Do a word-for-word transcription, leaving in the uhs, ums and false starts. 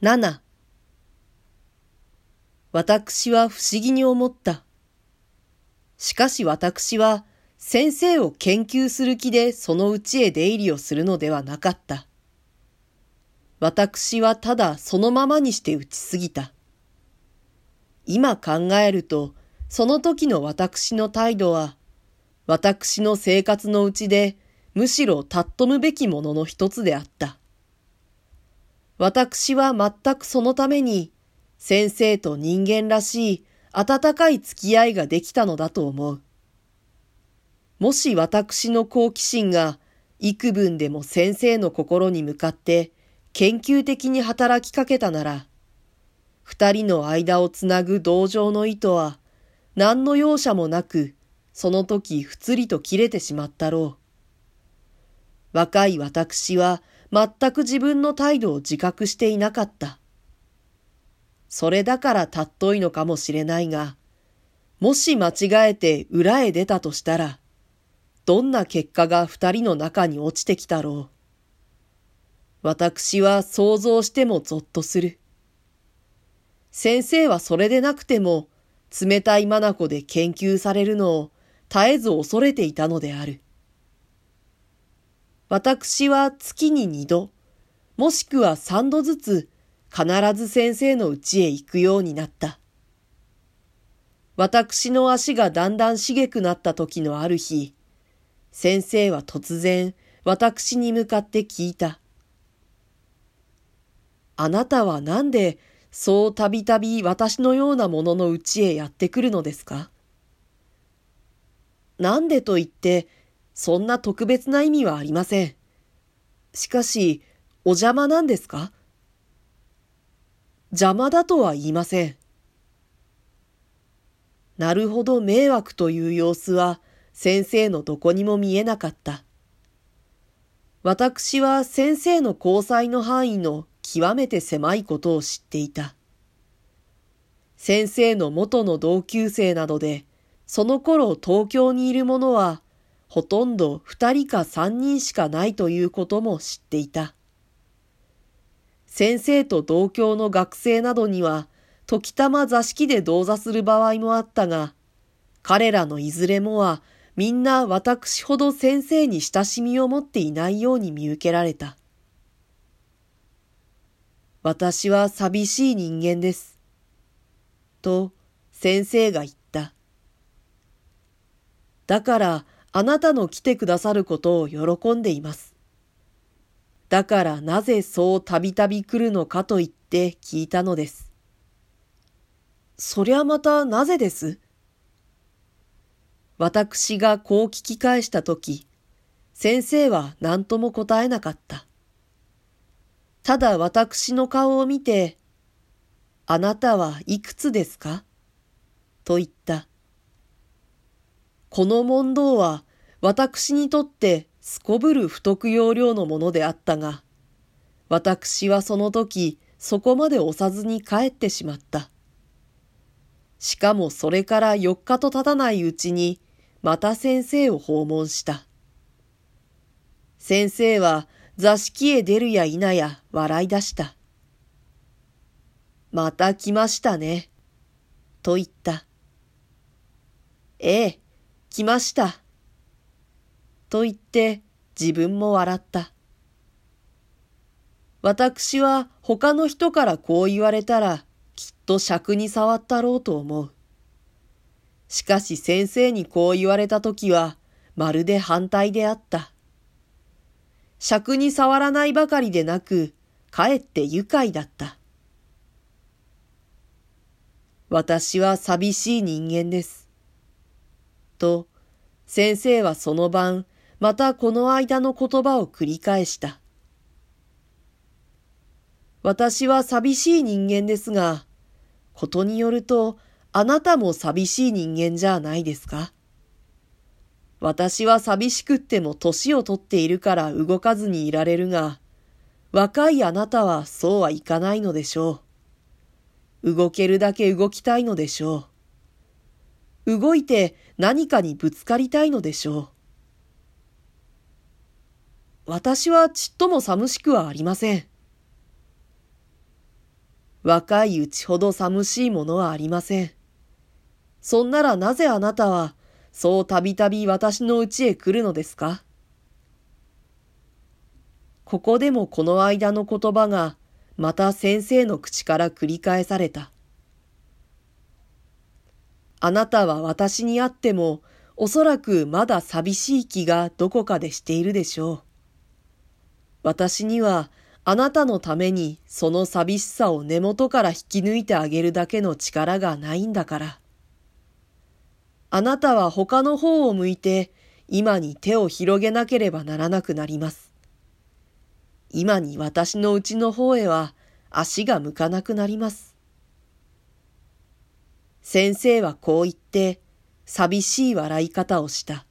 なな私は不思議に思った。しかし私は先生を研究する気でそのうちへ出入りをするのではなかった。私はただそのままにして打ちすぎた。今考えると、その時の私の態度は、私の生活のうちでむしろ尊むべきものの一つであった。私は全くそのために、先生と人間らしい温かい付き合いができたのだと思う。もし私の好奇心が幾分でも先生の心に向かって研究的に働きかけたなら、二人の間をつなぐ同情の糸は何の容赦もなくその時ふつりと切れてしまったろう。若い私は全く自分の態度を自覚していなかった。それだからたっといのかもしれないが、もし間違えて裏へ出たとしたら、どんな結果が二人の中に落ちてきたろう。私は想像してもぞっとする。先生はそれでなくても、冷たい眼で研究されるのを絶えず恐れていたのである。私は月に二度、もしくは三度ずつ、必ず先生の家へ行くようになった。私の足がだんだんしげくなった時のある日、先生は突然私に向かって聞いた。あなたはなんでそうたびたび私のようなものの家へやってくるのですか？なんでと言ってそんな特別な意味はありません。しかしお邪魔なんですか？邪魔だとは言いません。なるほど迷惑という様子は先生のどこにも見えなかった。私は先生の交際の範囲の極めて狭いことを知っていた。先生の元の同級生などで、その頃東京にいる者はほとんど二人か三人しかないということも知っていた。先生と同郷の学生などには、時たま座敷で同座する場合もあったが、彼らのいずれもは、みんな私ほど先生に親しみを持っていないように見受けられた。私は寂しい人間です。と、先生が言った。だから、あなたの来てくださることを喜んでいます。だからなぜそうたびたび来るのかと言って聞いたのです。そりゃまたなぜです？私がこう聞き返したとき、先生は何とも答えなかった。ただ私の顔を見て、あなたはいくつですか？と言った。この問答は私にとって、すこぶる不得要領のものであったが、私はその時そこまで押さずに帰ってしまった。しかもそれからよっかと経たないうちにまた先生を訪問した。先生は座敷へ出るや否や笑い出した。また来ましたね、と言った。ええ、来ました。と言って自分も笑った。私は他の人からこう言われたらきっと尺に触ったろうと思う。しかし先生にこう言われたときはまるで反対であった。尺に触らないばかりでなくかえって愉快だった。私は寂しい人間です。と先生はその晩またこの間の言葉を繰り返した。私は寂しい人間ですが、ことによるとあなたも寂しい人間じゃないですか。私は寂しくっても年を取っているから動かずにいられるが、若いあなたはそうはいかないのでしょう。動けるだけ動きたいのでしょう。動いて何かにぶつかりたいのでしょう。私はちっとも寂しくはありません。若いうちほど寂しいものはありません。そんならなぜあなたは、そうたびたび私のうちへ来るのですか？ここでもこの間の言葉が、また先生の口から繰り返された。あなたは私に会っても、おそらくまだ寂しい気がどこかでしているでしょう。私には、あなたのためにその寂しさを根元から引き抜いてあげるだけの力がないんだから。あなたは他の方を向いて今に手を広げなければならなくなります。今に私のうちの方へは足が向かなくなります。先生はこう言って寂しい笑い方をした。